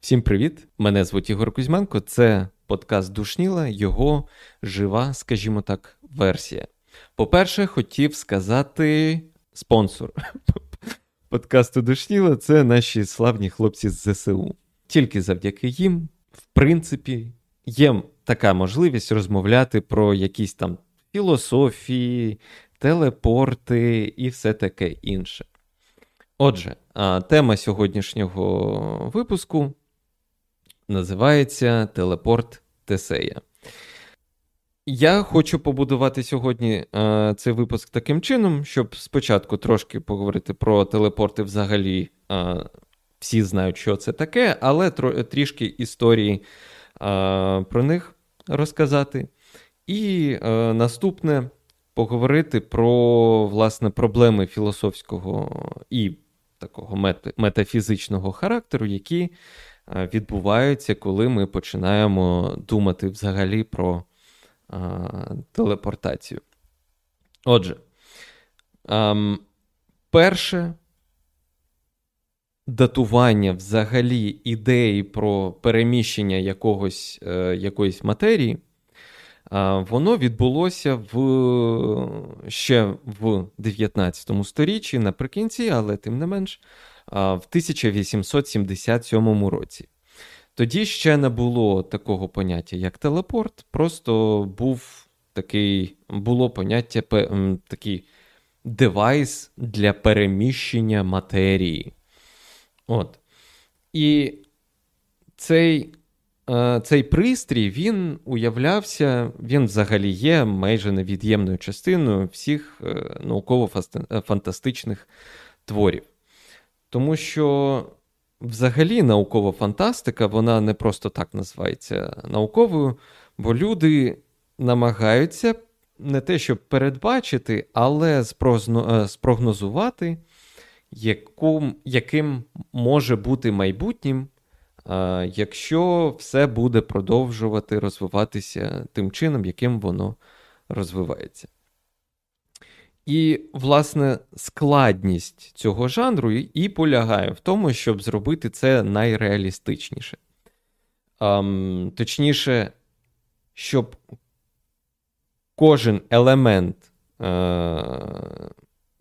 Всім привіт! Мене звуть Ігор Кузьменко. Це подкаст «Душніла», його жива, скажімо так, версія. По-перше, хотів сказати спонсор подкасту «Душніла» – це наші славні хлопці з ЗСУ. Тільки завдяки їм, в принципі, є така можливість розмовляти про якісь там філософії, телепорти і все таке інше. Отже, тема сьогоднішнього випуску називається «Телепорт Тесея». Я хочу побудувати сьогодні цей випуск таким чином, щоб спочатку трошки поговорити про телепорти взагалі. Всі знають, що це таке, але трішки історії про них розказати. І наступне поговорити про, власне, проблеми філософського і такого метафізичного характеру, які відбуваються, коли ми починаємо думати взагалі про телепортацію. Отже, перше датування взагалі ідеї про переміщення якоїсь матерії, воно відбулося ще в 19 сторіччі наприкінці, але тим не менш, в 1877 році. Тоді ще не було такого поняття, як телепорт, просто було поняття, такий девайс для переміщення матерії. От. І цей пристрій, він уявлявся, він взагалі є майже невід'ємною частиною всіх науково-фантастичних творів. Тому що взагалі наукова фантастика, вона не просто так називається науковою, бо люди намагаються не те, щоб передбачити, але спрогнозувати, яким може бути майбутнім, якщо все буде продовжувати розвиватися тим чином, яким воно розвивається. І, власне, складність цього жанру і полягає в тому, щоб зробити це найреалістичніше. Точніше, щоб кожен елемент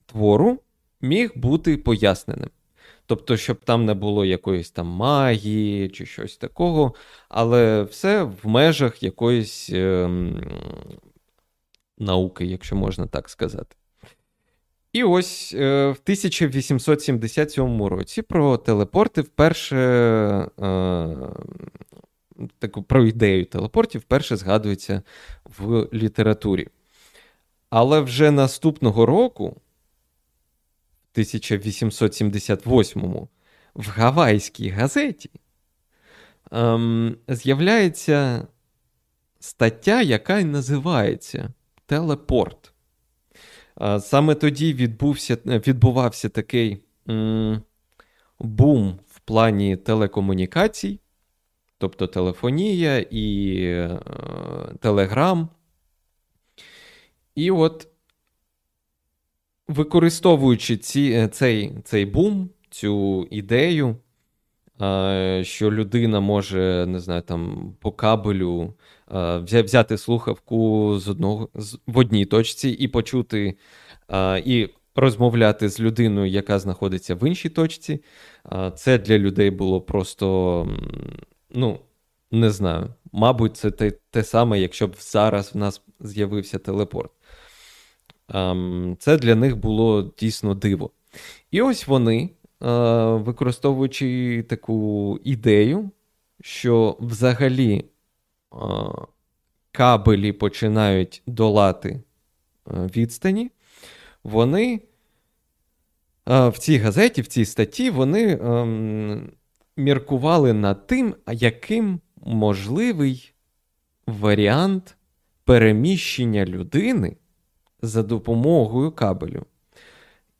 твору міг бути поясненим. Тобто, щоб там не було якоїсь там магії чи щось такого, але все в межах якоїсь науки, якщо можна так сказати. І ось в 1877 році про телепорти про ідею телепортів вперше згадується в літературі. Але вже наступного року, 1878-му, в гавайській газеті з'являється стаття, яка називається «Телепорт». Саме тоді відбувався такий бум в плані телекомунікацій, тобто телефонія і телеграм. І от, використовуючи цей бум, цю ідею, що людина може, не знаю, там по кабелю взяти слухавку в одній точці і почути, і розмовляти з людиною, яка знаходиться в іншій точці, це для людей було просто, не знаю, мабуть, це те саме, якщо б зараз в нас з'явився телепорт. Це для них було дійсно диво. І ось вони, використовуючи таку ідею, що взагалі кабелі починають долати відстані, вони в цій газеті, в цій статті, вони міркували над тим, яким можливий варіант переміщення людини за допомогою кабелю.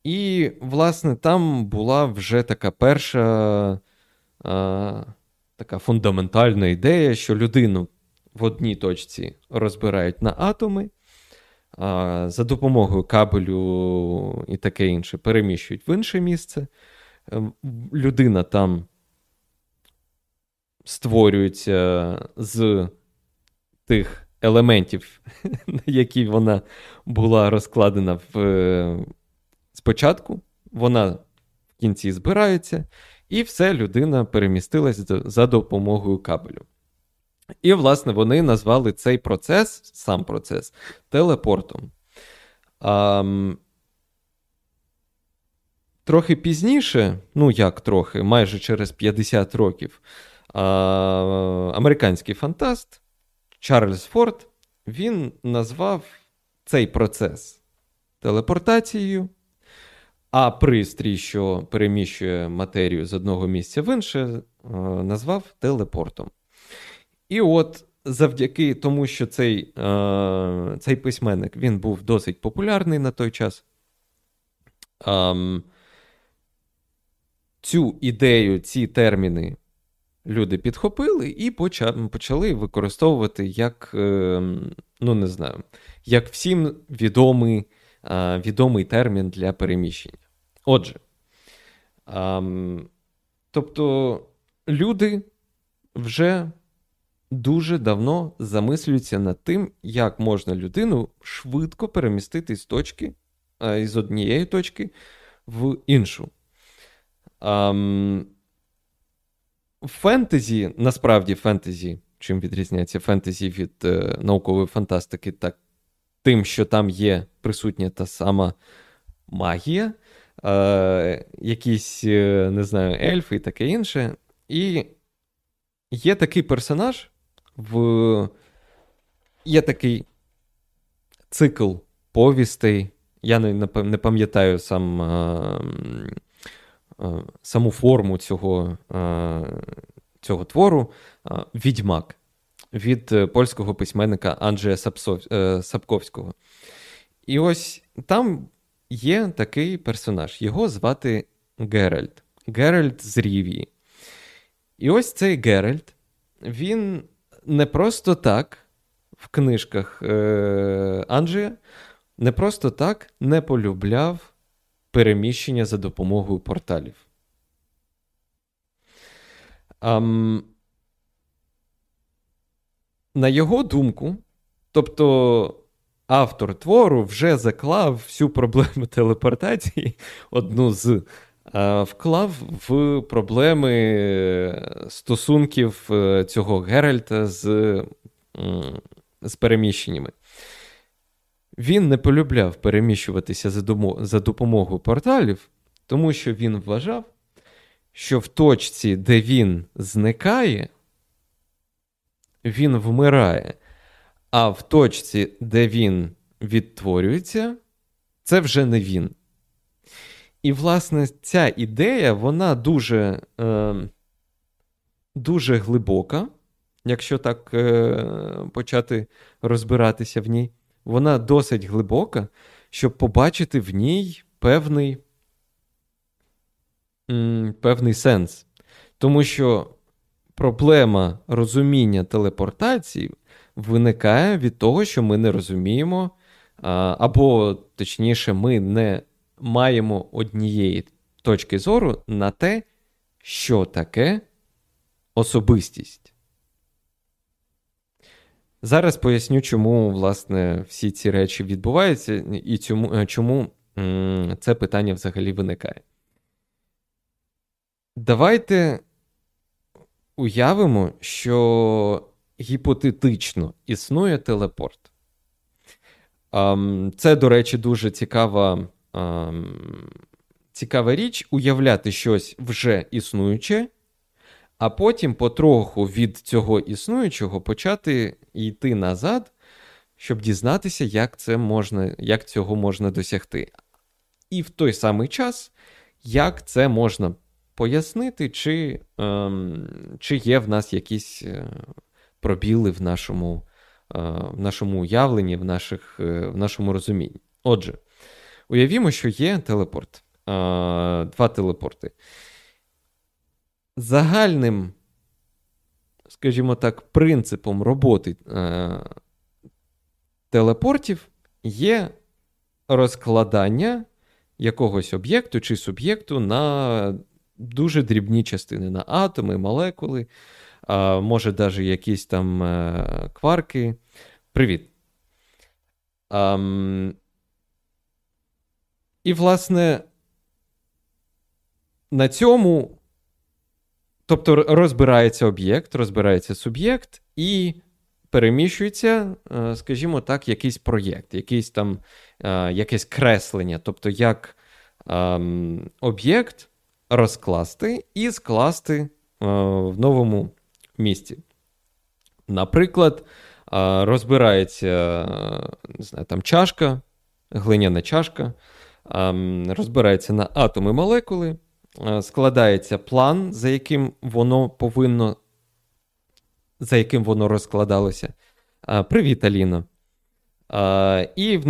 І, власне, там була вже така перша така фундаментальна ідея, що людину в одній точці розбирають на атоми, за допомогою кабелю і таке інше переміщують в інше місце. Людина там створюється з тих елементів, на які вона була розкладена спочатку. Вона в кінці збирається, і все, людина перемістилась за допомогою кабелю. І, власне, вони назвали цей процес, сам процес, телепортом. Трохи пізніше, ну як трохи, майже через 50 років, американський фантаст Чарльз Форд, він назвав цей процес телепортацією, а пристрій, що переміщує матерію з одного місця в інше, назвав телепортом. І от завдяки тому, що цей письменник, він був досить популярний на той час, цю ідею, ці терміни люди підхопили і почали використовувати як, ну не знаю, як всім відомий термін для переміщення. Отже, тобто люди вже дуже давно замислюються над тим, як можна людину швидко перемістити з однієї точки в іншу. Фентезі, насправді фентезі, чим відрізняється фентезі від наукової фантастики, так тим, що там є присутня та сама магія, якісь, не знаю, ельфи і таке інше. І є такий персонаж, є такий цикл повістей, я не пам'ятаю саму форму цього твору, «Відьмак» від польського письменника Анджея Сапковського. І ось там є такий персонаж, його звати Геральт. Геральт з Рівні. І ось цей Геральт, він не просто так в книжках Анджея, не просто так не полюбляв переміщення за допомогою порталів. На його думку, тобто автор твору вже заклав всю проблему телепортації, одну з, вклав в проблеми стосунків цього Геральта з переміщеннями. Він не полюбляв переміщуватися за допомогою порталів, тому що він вважав, що в точці, де він зникає, він вмирає, а в точці, де він відтворюється, це вже не він. І, власне, ця ідея, вона дуже, дуже глибока, якщо так почати розбиратися в ній. Вона досить глибока, щоб побачити в ній певний сенс. Тому що проблема розуміння телепортації виникає від того, що ми не розуміємо, або, точніше, ми не маємо однієї точки зору на те, що таке особистість. Зараз поясню, чому, власне, всі ці речі відбуваються і чому це питання взагалі виникає. Давайте уявимо, що гіпотетично існує телепорт. Це, до речі, дуже цікава річ – уявляти щось вже існуюче, а потім потроху від цього існуючого почати йти назад, щоб дізнатися, як цього можна досягти. І в той самий час, як це можна пояснити, чи є в нас якісь пробіли в нашому уявленні, в нашому розумінні. Отже, уявімо, що є телепорт, два телепорти. Загальним, скажімо так, принципом роботи телепортів є розкладання якогось об'єкту чи суб'єкту на дуже дрібні частини, на атоми, молекули, може навіть якісь там кварки. Привіт. І, власне, на цьому, тобто розбирається об'єкт, розбирається суб'єкт і переміщується, скажімо так, якийсь проєкт, якийсь там, якесь креслення, тобто як об'єкт розкласти і скласти в новому місці. Наприклад, розбирається, не знаю, там чашка, глиняна чашка, розбирається на атоми, молекули, складається план, за яким воно повинно, за яким воно розкладалося. Привіт, Аліна. І в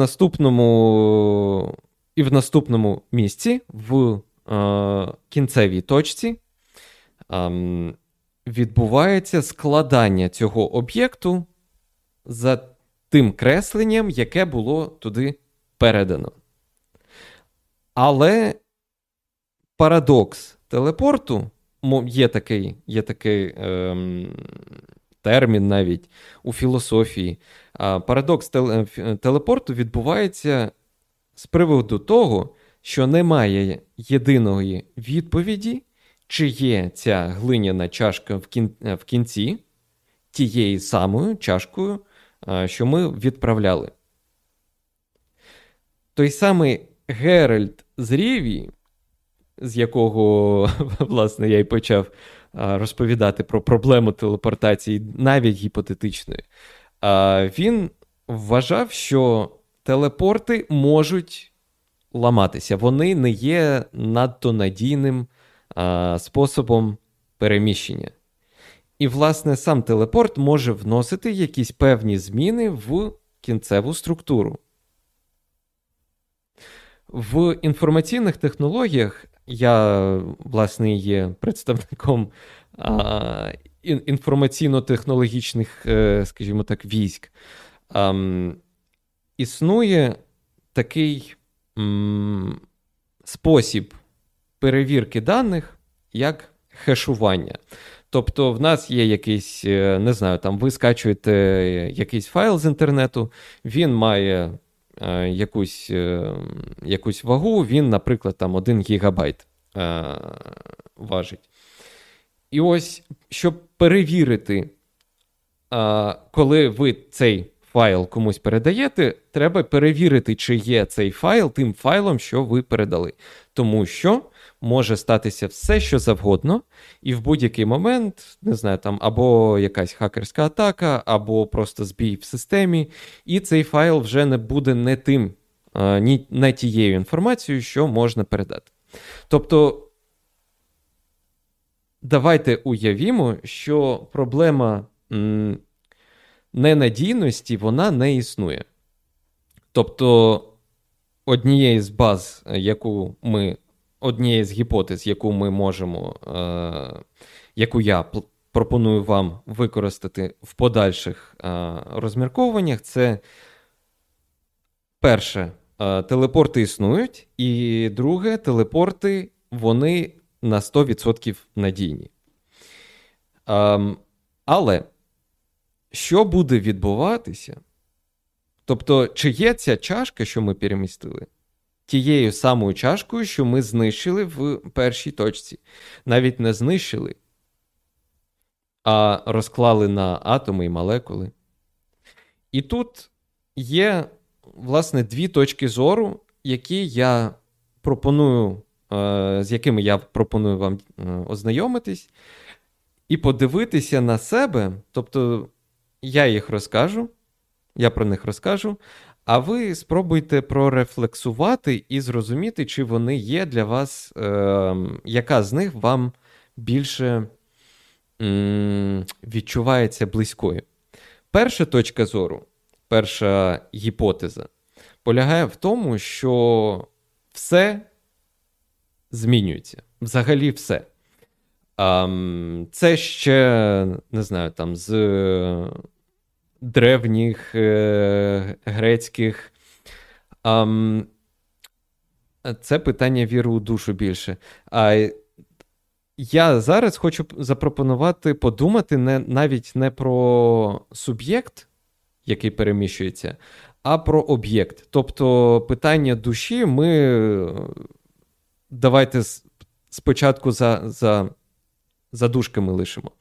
наступному місці, в кінцевій точці, відбувається складання цього об'єкту за тим кресленням, яке було туди передано. Але парадокс телепорту, є такий термін навіть у філософії, парадокс телепорту відбувається з приводу того, що немає єдиної відповіді, чи є ця глиняна чашка в кінці тією самою чашкою, що ми відправляли. Той самий Геральт з Рівні, з якого, власне, я й почав розповідати про проблему телепортації, навіть гіпотетичної, він вважав, що телепорти можуть ламатися. Вони не є надто надійним способом переміщення. І, власне, сам телепорт може вносити якісь певні зміни в кінцеву структуру. В інформаційних технологіях, я, власне, є представником інформаційно-технологічних, скажімо так, військ, існує такий спосіб перевірки даних, як хешування. Тобто в нас є якийсь, не знаю, там ви скачуєте якийсь файл з інтернету, він має якусь вагу, він, наприклад, там 1 гігабайт важить. І ось, щоб перевірити, коли ви цей файл комусь передаєте, треба перевірити, чи є цей файл тим файлом, що ви передали. Тому що може статися все, що завгодно, і в будь-який момент, не знаю, там або якась хакерська атака, або просто збій в системі, і цей файл вже не буде не тим, не тією інформацією, що можна передати. Тобто, давайте уявімо, що проблема ненадійності, вона не існує. Тобто, однією з гіпотез, яку ми можемо, яку я пропоную вам використати в подальших розмірковуваннях, це перше, телепорти існують, і друге, телепорти, вони на 100% надійні. Але що буде відбуватися? Тобто, чи є ця чашка, що ми перемістили, тією самою чашкою, що ми знищили в першій точці? Навіть не знищили, а розклали на атоми і молекули. І тут є, власне, дві точки зору, які я пропоную, з якими я пропоную вам ознайомитись і подивитися на себе. Тобто, я про них розкажу, а ви спробуйте прорефлексувати і зрозуміти, чи вони є для вас, яка з них вам більше відчувається близькою. Перша точка зору, перша гіпотеза полягає в тому, що все змінюється. Взагалі все. Це ще, не знаю, там з древніх грецьких Це питання віри у душу більше. Я зараз хочу запропонувати подумати навіть не про суб'єкт, який переміщується, а про об'єкт. Тобто питання душі ми давайте спочатку за душками лишимо.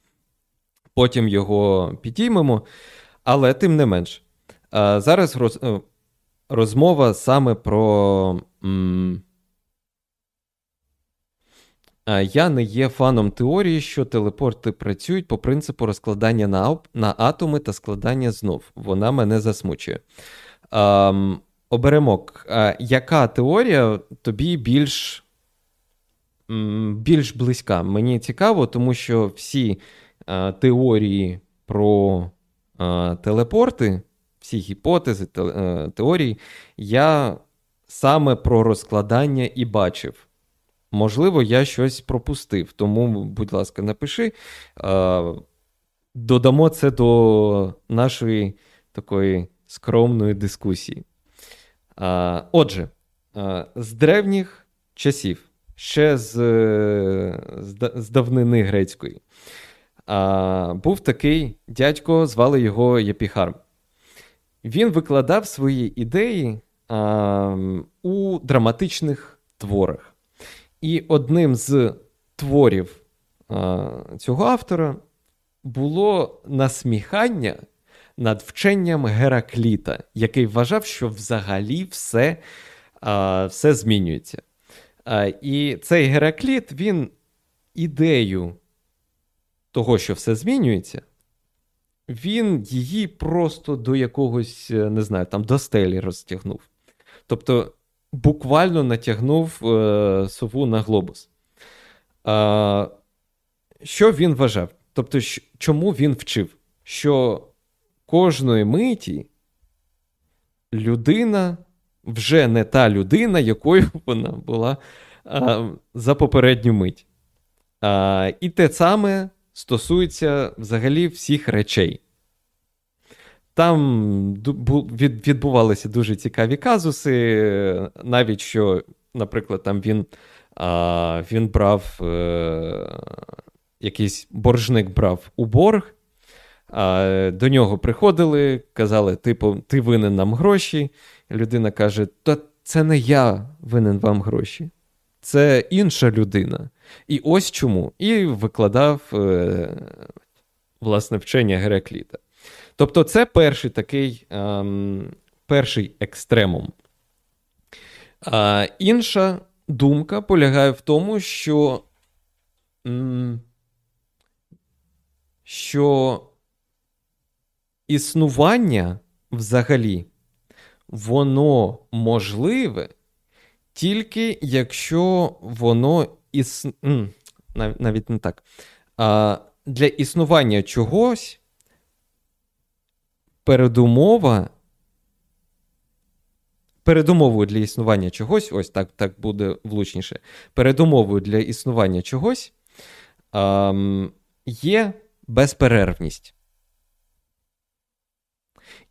Потім його підіймемо, але тим не менш. Зараз розмова саме про... Я не є фаном теорії, що телепорти працюють по принципу розкладання на атоми та складання знов. Вона мене засмучує. Оберемок. Яка теорія тобі більш близька? Мені цікаво, тому що всі теорії про телепорти, всі гіпотези, теорії, я саме про розкладання і бачив. Можливо, я щось пропустив, тому, будь ласка, напиши. Додамо це до нашої такої скромної дискусії. Отже, з древніх часів, ще з давнини грецької, був такий дядько, звали його Епіхарм. Він викладав свої ідеї у драматичних творах. І одним з творів цього автора було насміхання над вченням Геракліта, який вважав, що взагалі все змінюється. І цей Геракліт, він ідею того, що все змінюється, він її просто до якогось, не знаю, там до стелі розтягнув. Тобто буквально натягнув сову на глобус. Що він вважав? Тобто, чому він вчив? Що кожної миті людина вже не та людина, якою вона була за попередню мить. І те саме стосується взагалі всіх речей. Там відбувалися дуже цікаві казуси, навіть що, наприклад, там він брав, якийсь боржник брав у борг, до нього приходили, казали, типу, ти винен нам гроші, людина каже, та це не я винен вам гроші, це інша людина. І ось чому. І викладав, власне, вчення Геракліта. Тобто це перший такий, перший екстремум. Інша думка полягає в тому, що існування взагалі, воно можливе тільки якщо воно навіть не так. Для існування чогось передумовою для існування чогось, ось так буде влучніше, передумовою для існування чогось є безперервність.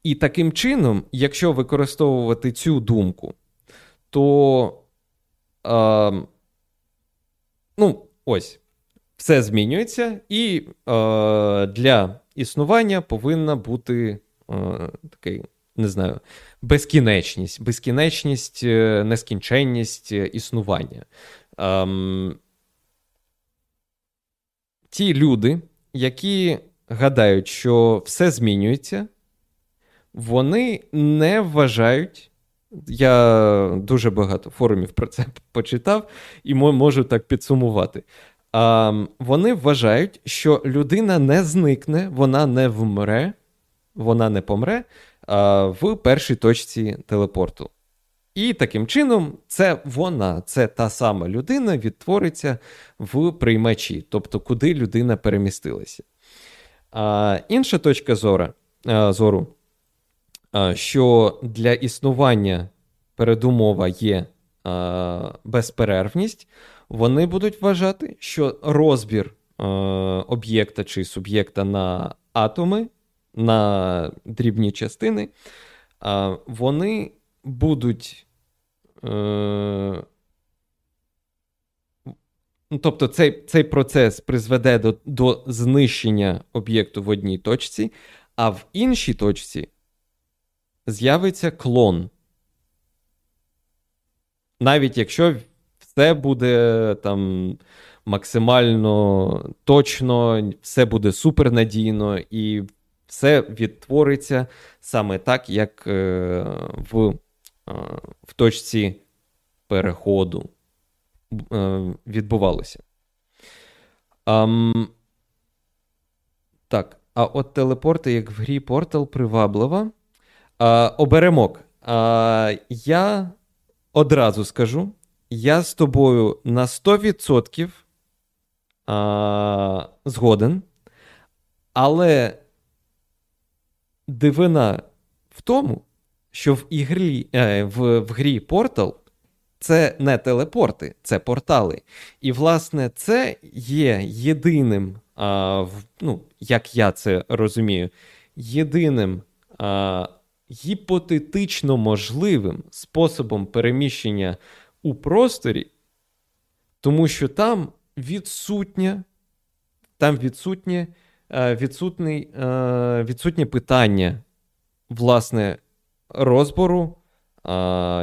І таким чином, якщо використовувати цю думку, то все змінюється, і для існування повинна бути такий, не знаю, безкінечність, нескінченність існування. Ті люди, які гадають, що все змінюється, вони не вважають, я дуже багато форумів про це почитав і можу так підсумувати, вони вважають, що людина не зникне, вона не вмре, вона не помре в першій точці телепорту. І таким чином це та сама людина відтвориться в приймачі, тобто куди людина перемістилася. Інша точка зору, що для існування передумова є безперервність, вони будуть вважати, що розбір об'єкта чи суб'єкта на атоми, на дрібні частини, вони будуть... Тобто цей процес призведе до знищення об'єкту в одній точці, а в іншій точці з'явиться клон. Навіть якщо все буде там максимально точно, все буде супернадійно і все відтвориться саме так, як в точці переходу відбувалося. Так, а от телепорти, як в грі Портал, приваблива. Оберемок. Я одразу скажу, я з тобою на 100% згоден, але дивина в тому, що в грі Портал це не телепорти, це портали. І, власне, це є єдиним, як я це розумію, єдиним гіпотетично можливим способом переміщення у просторі, тому що там відсутнє питання, власне, розбору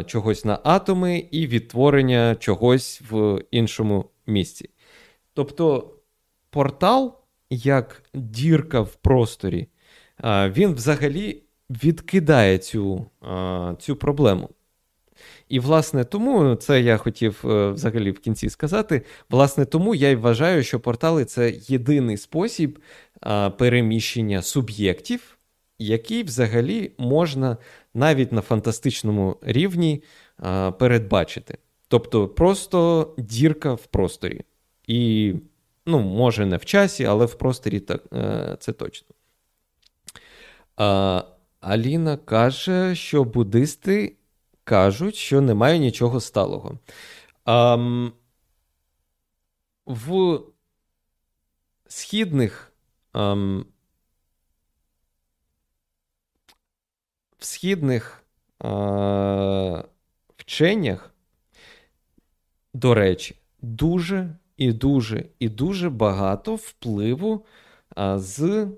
чогось на атоми і відтворення чогось в іншому місці. Тобто портал, як дірка в просторі, він взагалі відкидає цю проблему. І, власне, тому, це я хотів взагалі в кінці сказати, власне, тому я й вважаю, що портали – це єдиний спосіб переміщення суб'єктів, який взагалі можна навіть на фантастичному рівні передбачити. Тобто просто дірка в просторі. І, може не в часі, але в просторі так, це точно. Аліна каже, що буддисти кажуть, що немає нічого сталого. В східних вченнях, до речі, дуже і дуже і дуже багато впливу з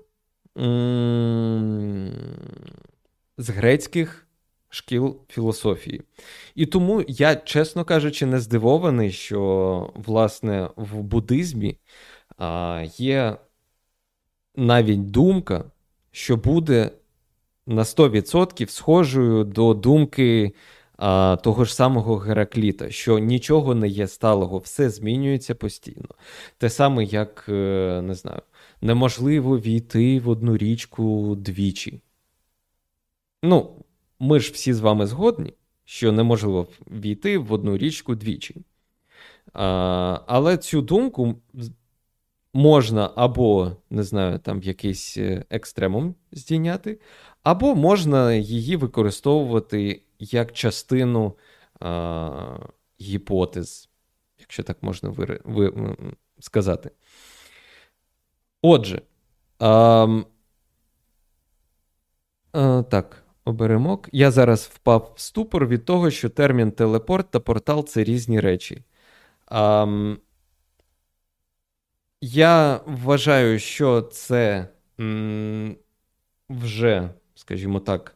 грецьких шкіл філософії. І тому я, чесно кажучи, не здивований, що, власне, в буддизмі є навіть думка, що буде на 100% схожою до думки того ж самого Геракліта, що нічого не є сталого, все змінюється постійно. Те саме, як, не знаю, неможливо війти в одну річку двічі. Ми ж всі з вами згодні, що неможливо війти в одну річку двічі. Але цю думку можна або, не знаю, там в якийсь екстремум здійняти, або можна її використовувати як частину гіпотез, якщо так можна сказати. Отже, так, оберемок. Я зараз впав в ступор від того, що термін телепорт та портал – це різні речі. Я вважаю, що це вже, скажімо так,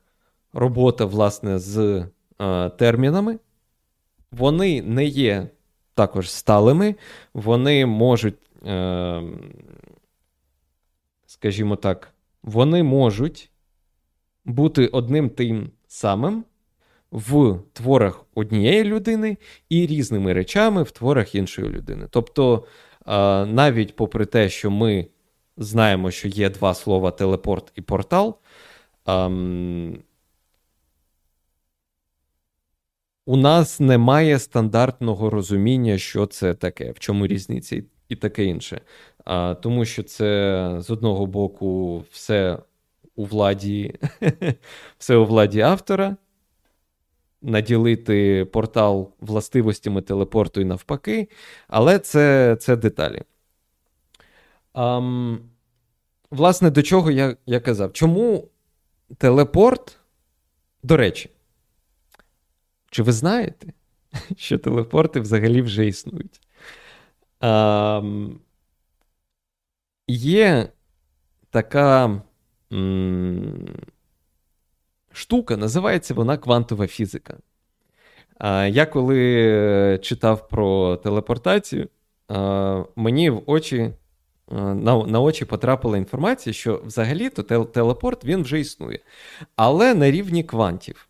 робота, власне, з термінами. Вони не є також сталими. Вони можуть, скажімо так, вони можуть бути одним тим самим в творах однієї людини і різними речами в творах іншої людини. Тобто, навіть попри те, що ми знаємо, що є два слова телепорт і портал, у нас немає стандартного розуміння, що це таке, в чому різниця і таке інше. Тому що це, з одного боку, все у владі автора, наділити портал властивостями телепорту і навпаки, але це деталі. Власне, до чого я казав? Чому телепорт, до речі, Чи ви знаєте, що телепорти взагалі вже існують? Є така штука, називається вона квантова фізика. Я коли читав про телепортацію, мені в очі, на очі потрапила інформація, що взагалі-то телепорт, він вже існує. Але на рівні квантів.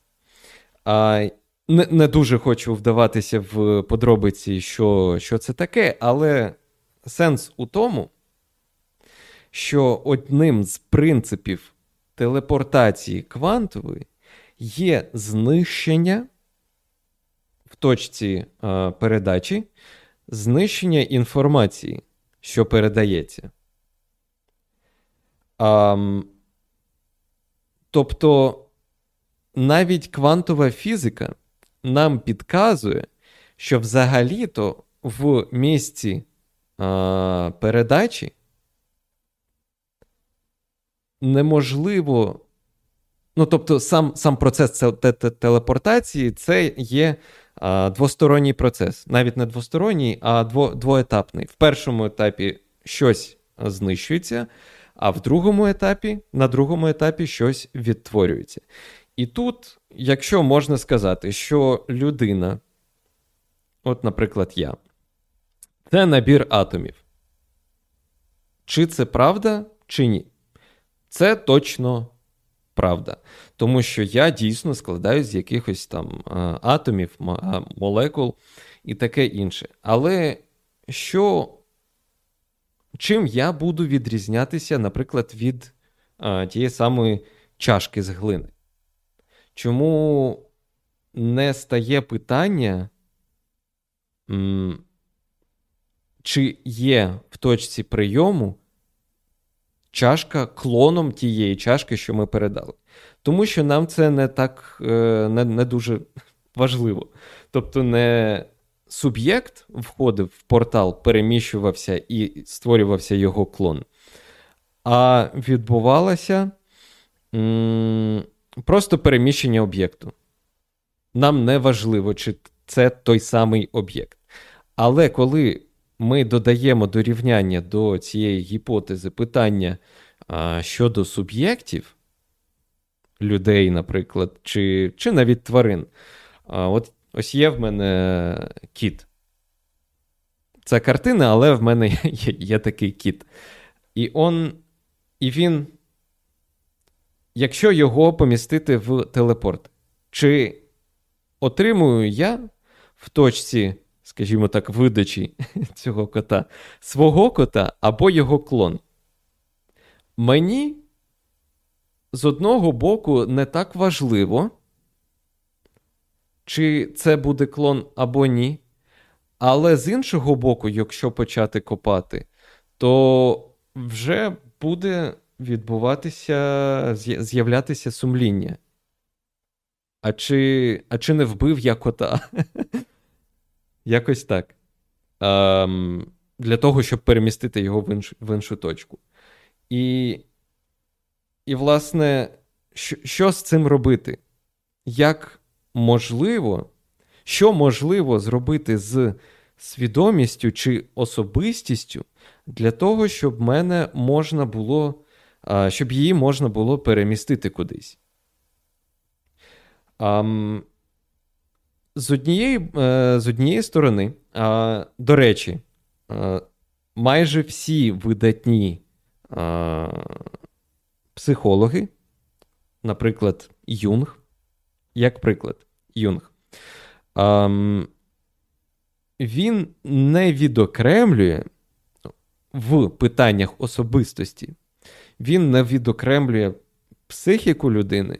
Не дуже хочу вдаватися в подробиці, що це таке, але сенс у тому, що одним з принципів телепортації квантової є знищення в точці передачі, знищення інформації, що передається. Тобто навіть квантова фізика нам підказує, що взагалі-то в місці передачі неможливо, ну, тобто сам процес телепортації, це є двосторонній процес. Навіть не двосторонній, а двоетапний. В першому етапі щось знищується, а в другому етапі, на другому етапі щось відтворюється. І тут, якщо можна сказати, що людина, от, наприклад, я, це набір атомів. Чи це правда, чи ні? Це точно правда. Тому що я дійсно складаюсь з якихось там атомів, молекул і таке інше. Але чим я буду відрізнятися, наприклад, від тієї самої чашки з глини? Чому не стає питання, чи є в точці прийому чашка клоном тієї чашки, що ми передали? Тому що нам це не так, не дуже важливо. Тобто не суб'єкт входив в портал, переміщувався і створювався його клон, а відбувалася просто переміщення об'єкту. Нам не важливо, чи це той самий об'єкт. Але коли ми додаємо до рівняння до цієї гіпотези питання щодо суб'єктів, людей, наприклад, чи навіть тварин. Ось є в мене кіт. Це картина, але в мене є такий кіт. І він... Якщо його помістити в телепорт, чи отримую я в точці, скажімо так, видачі цього кота, свого кота або його клон? Мені, з одного боку, не так важливо, чи це буде клон або ні, але з іншого боку, якщо почати копати, то вже буде з'являтися сумління. А чи не вбив я кота? Якось так. Для того, щоб перемістити його в іншу точку. І власне, що з цим робити? Що можливо зробити з свідомістю чи особистістю для того, щоб її можна було перемістити кудись. З однієї сторони, до речі, майже всі видатні психологи, наприклад, Юнг, він не відокремлює в питаннях особистості, він не відокремлює психіку людини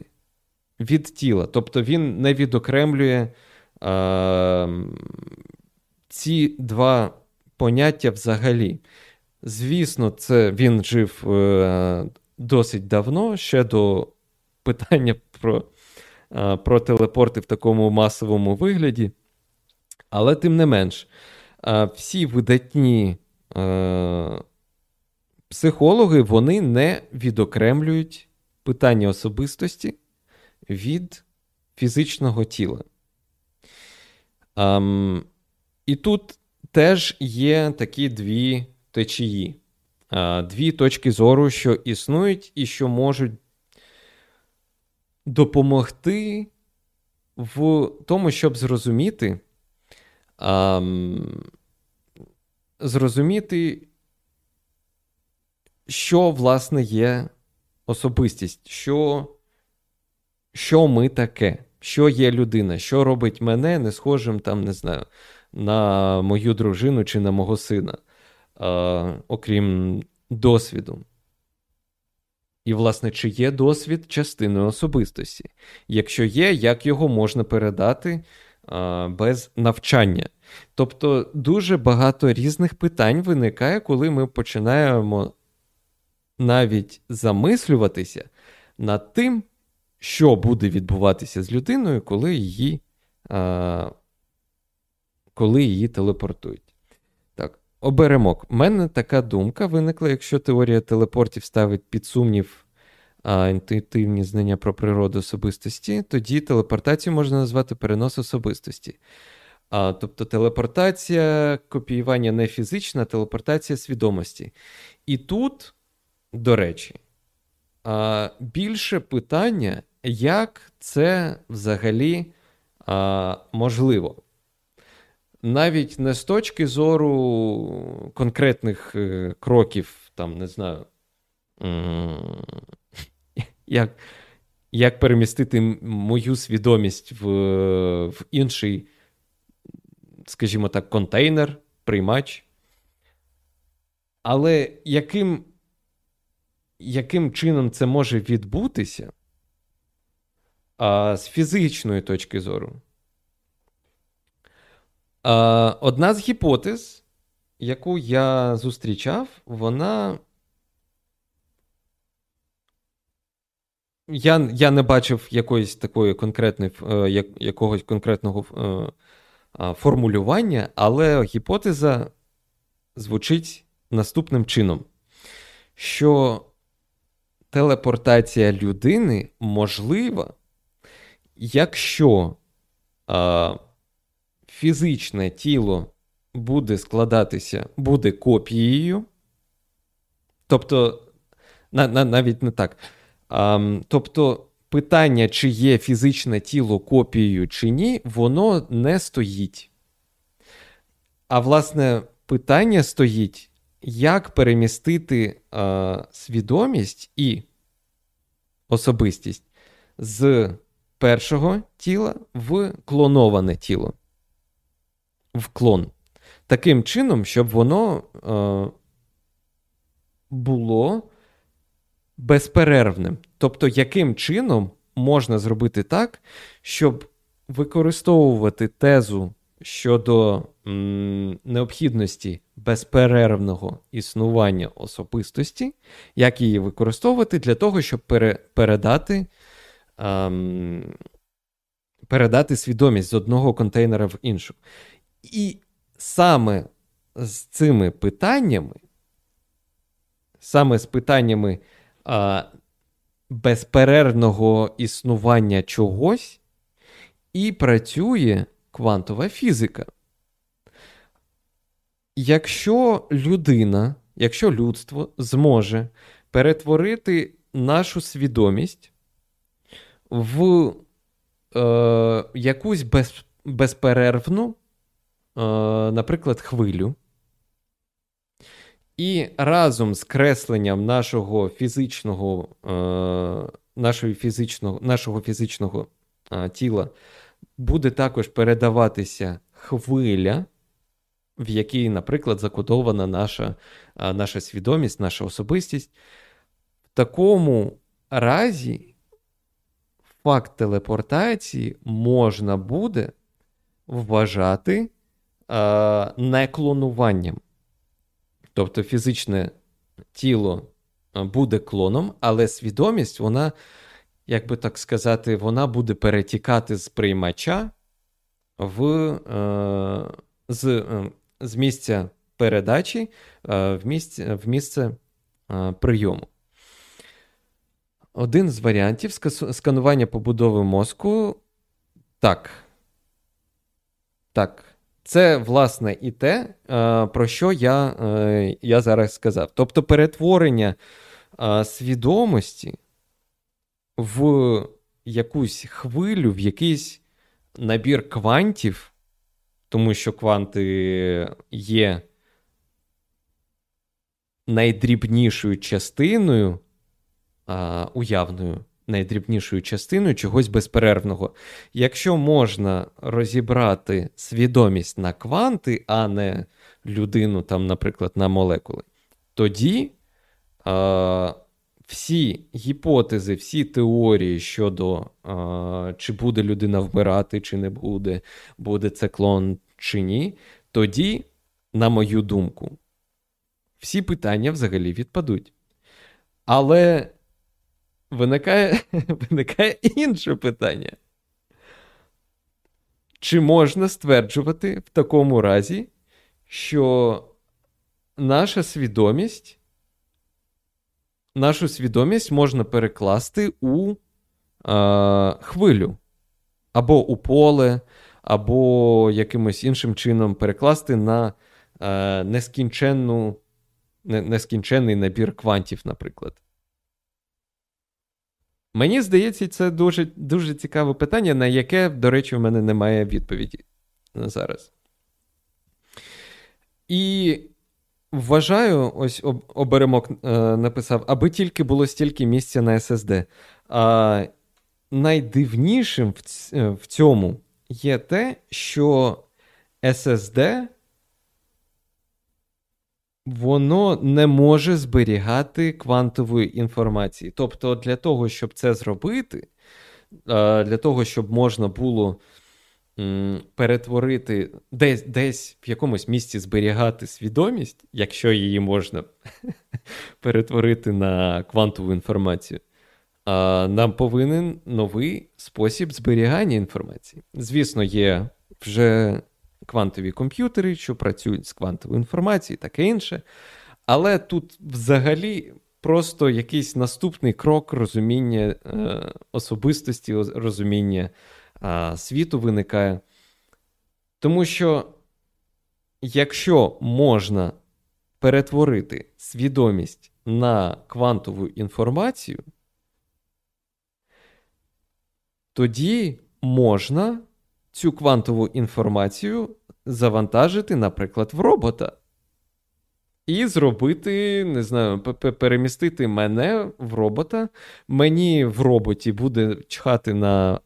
від тіла. Тобто він не відокремлює ці два поняття взагалі. Звісно, він жив досить давно, ще до питання про телепорти в такому масовому вигляді. Але тим не менш, всі видатні психологи, вони не відокремлюють питання особистості від фізичного тіла. І тут теж є такі дві течії, дві точки зору, що існують і що можуть допомогти в тому, щоб зрозуміти, що, власне, є особистість, що ми таке, що є людина, що робить мене не схожим, там, не знаю, на мою дружину чи на мого сина, окрім досвіду. І, власне, чи є досвід частиною особистості? Якщо є, як його можна передати без навчання? Тобто дуже багато різних питань виникає, коли ми починаємо навіть замислюватися над тим, що буде відбуватися з людиною, коли її телепортують. Так, оберемок. У мене така думка виникла, якщо теорія телепортів ставить під сумнів інтуїтивні знання про природу особистості, тоді телепортацію можна назвати перенос особистості. Тобто телепортація, копіювання не фізична, а телепортація свідомості. І тут, до речі, більше питання, як це взагалі можливо. Навіть не з точки зору конкретних кроків, там, не знаю, як перемістити мою свідомість в інший, скажімо так, контейнер, приймач. Але яким чином це може відбутися з фізичної точки зору? Одна з гіпотез, яку я зустрічав, вона... Я не бачив якоїсь такої конкретної, якогось конкретного формулювання, але гіпотеза звучить наступним чином, що телепортація людини можлива, якщо фізичне тіло буде складатися, буде копією, тобто, навіть не так, тобто питання, чи є фізичне тіло копією чи ні, воно не стоїть. А, власне, питання стоїть, як перемістити свідомість і особистість з першого тіла в клоноване тіло. В клон. Таким чином, щоб воно було безперервним. Тобто, яким чином можна зробити так, щоб використовувати тезу щодо необхідності безперервного існування особистості, як її використовувати для того, щоб передати свідомість з одного контейнера в іншу. І саме з цими питаннями, саме з питаннями безперервного існування чогось, і працює квантова фізика. Якщо людство зможе перетворити нашу свідомість в якусь безперервну, наприклад, хвилю, і разом з кресленням нашого фізичного тіла буде також передаватися хвиля, в якій, наприклад, закодована наша свідомість, наша особистість. В такому разі факт телепортації можна буде вважати не клонуванням. Тобто фізичне тіло буде клоном, але свідомість, вона, як би так сказати, вона буде перетікати з приймача з місця передачі в місце прийому. Один з варіантів сканування побудови мозку. Так. Так, це, власне, і те, про що я зараз сказав. Тобто перетворення свідомості в якусь хвилю, в якийсь набір квантів, тому що кванти є найдрібнішою частиною, уявною найдрібнішою частиною чогось безперервного. Якщо можна розібрати свідомість на кванти, а не людину, там, наприклад, на молекули, тоді всі гіпотези, всі теорії щодо чи буде людина вмирати, чи не буде, буде це клон чи ні, тоді, на мою думку, всі питання взагалі відпадуть. Але виникає інше питання. Чи можна стверджувати в такому разі, що нашу свідомість можна перекласти у хвилю, або у поле, або якимось іншим чином перекласти на нескінченний набір квантів, наприклад? Мені здається, це дуже, дуже цікаве питання, на яке, до речі, в мене немає відповіді зараз. І вважаю, ось Оберемок написав, аби тільки було стільки місця на SSD. А найдивнішим в цьому є те, що SSD, воно не може зберігати квантової інформації. Тобто для того, щоб це зробити, для того, щоб можна було перетворити, десь в якомусь місці зберігати свідомість, якщо її можна перетворити на квантову інформацію, нам повинен новий спосіб зберігання інформації. Звісно, є вже квантові комп'ютери, що працюють з квантовою інформацією, таке інше. Але тут взагалі просто якийсь наступний крок розуміння особистості, розуміння світу виникає. Тому що якщо можна перетворити свідомість на квантову інформацію, тоді можна цю квантову інформацію завантажити, наприклад, в робота. І зробити, не знаю, перемістити мене в робота. Мені в роботі буде чхати на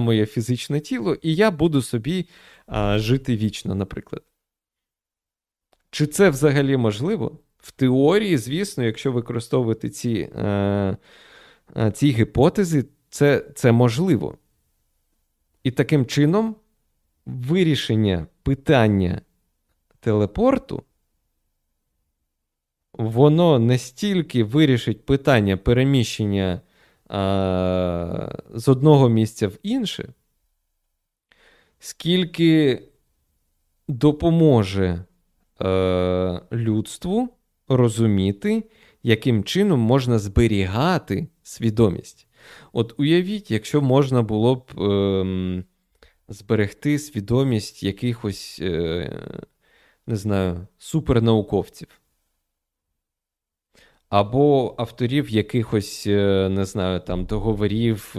моє фізичне тіло, і я буду собі жити вічно, наприклад. Чи це взагалі можливо? В теорії, звісно, якщо використовувати ці гіпотези, це можливо. І таким чином вирішення питання телепорту, воно не стільки вирішить питання переміщення з одного місця в інше, скільки допоможе людству розуміти, яким чином можна зберігати свідомість. От уявіть, якщо можна було б зберегти свідомість якихось, не знаю, супернауковців. Або авторів якихось, не знаю, там, договорів,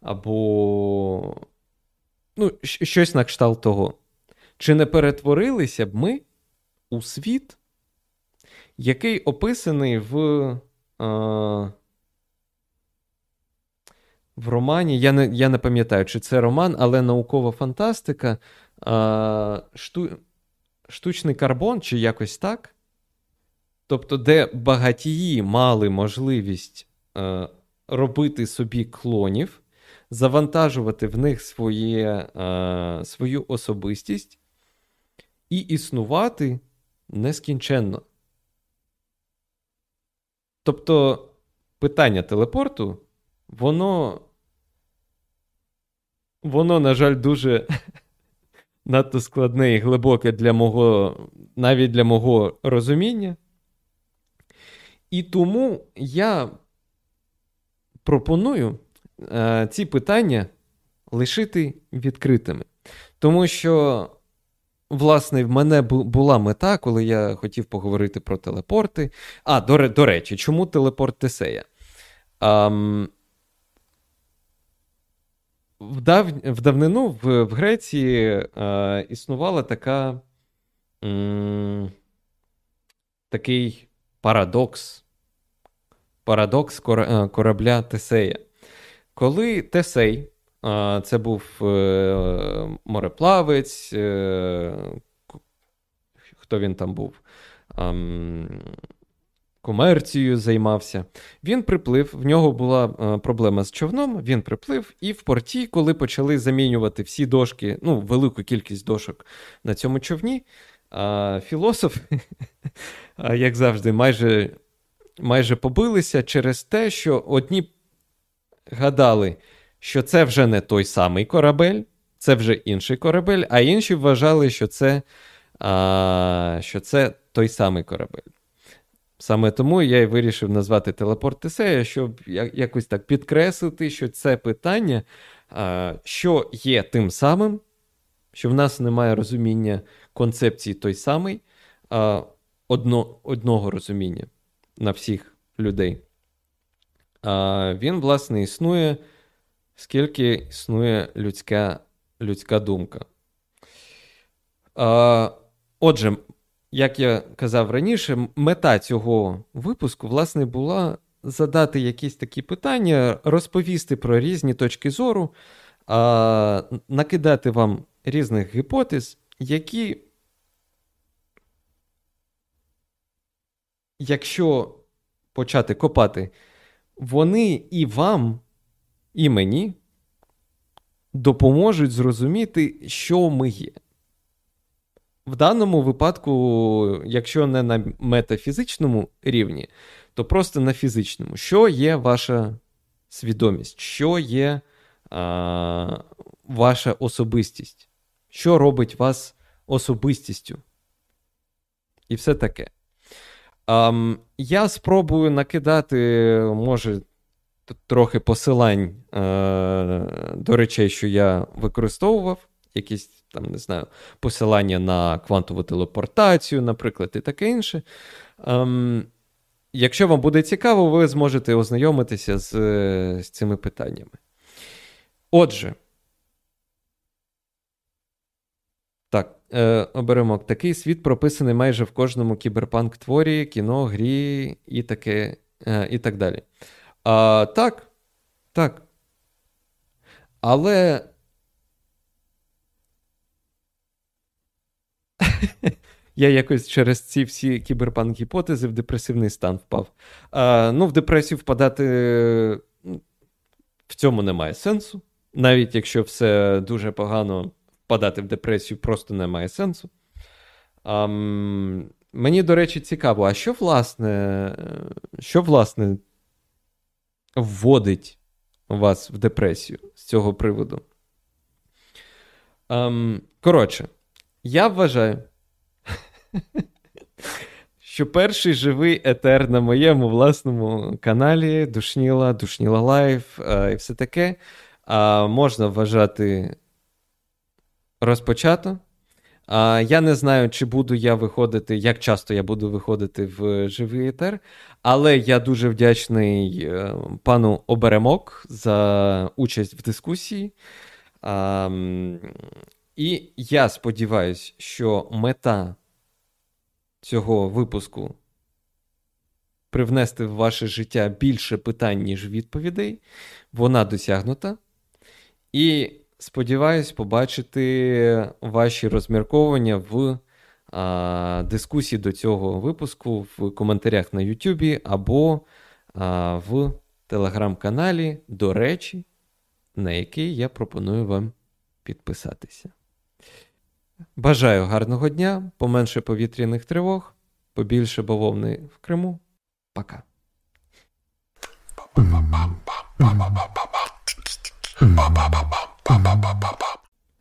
або щось на кшталт того. Чи не перетворилися б ми у світ, який описаний в романі, я не пам'ятаю, чи це роман, але наукова фантастика, штучний карбон, чи якось так? Тобто, де багатії мали можливість робити собі клонів, завантажувати в них свою особистість і існувати нескінченно. Тобто, питання телепорту, воно, на жаль, дуже надто складне і глибоке навіть для мого розуміння. І тому я пропоную ці питання лишити відкритими. Тому що, власне, в мене була мета, коли я хотів поговорити про телепорти. А, до речі, чому телепорт Тесея? В давнину в Греції існувала така, такий парадокс корабля Тесея. Коли Тесей, це був мореплавець, хто він там був, комерцією займався. Він приплив, в нього була проблема з човном, він приплив, і в порті, коли почали замінювати всі дошки, ну, велику кількість дошок на цьому човні, філософ, як завжди, майже побилися через те, що одні гадали, що це вже не той самий корабель, це вже інший корабель, а інші вважали, що це той самий корабель. Саме тому я і вирішив назвати телепорт Тесея, щоб якось так підкреслити, що це питання, що є тим самим, що в нас немає розуміння концепції той самий, одного розуміння на всіх людей. Він, власне, існує, скільки існує людська думка. Отже, як я казав раніше, мета цього випуску, власне, була задати якісь такі питання, розповісти про різні точки зору, накидати вам різних гіпотез, які, якщо почати копати, вони і вам, і мені допоможуть зрозуміти, що ми є. В даному випадку, якщо не на метафізичному рівні, то просто на фізичному. Що є ваша свідомість? Що є ваша особистість? Що робить вас особистістю? І все таке. Я спробую накидати, може, трохи посилань до речей, що я використовував. Якісь там, не знаю, посилання на квантову телепортацію, наприклад, і таке інше. Якщо вам буде цікаво, ви зможете ознайомитися з цими питаннями. Отже, так, оберемо такий світ, прописаний майже в кожному кіберпанк-творі, кіно, грі і таке, і так далі. Так. Але... я якось через ці всі кіберпанк-гіпотези в депресивний стан впав. В депресію впадати в цьому немає сенсу. Навіть якщо все дуже погано, впадати в депресію просто немає сенсу. Мені, до речі, цікаво, а що, власне, вводить вас в депресію з цього приводу? Коротше, я вважаю, що перший живий етер на моєму власному каналі Душніла, Душніла Лайв і все таке можна вважати розпочато. Я не знаю, чи буду я виходити, як часто я буду виходити в живий етер, але я дуже вдячний пану Оберемок за участь в дискусії. І я сподіваюся, що мета цього випуску привнести в ваше життя більше питань, ніж відповідей. Вона досягнута. І сподіваюся побачити ваші розмірковування в дискусії до цього випуску в коментарях на YouTube або в телеграм-каналі, до речі, на який я пропоную вам підписатися. Бажаю гарного дня, поменше повітряних тривог, побільше бавовни в Криму. Пока.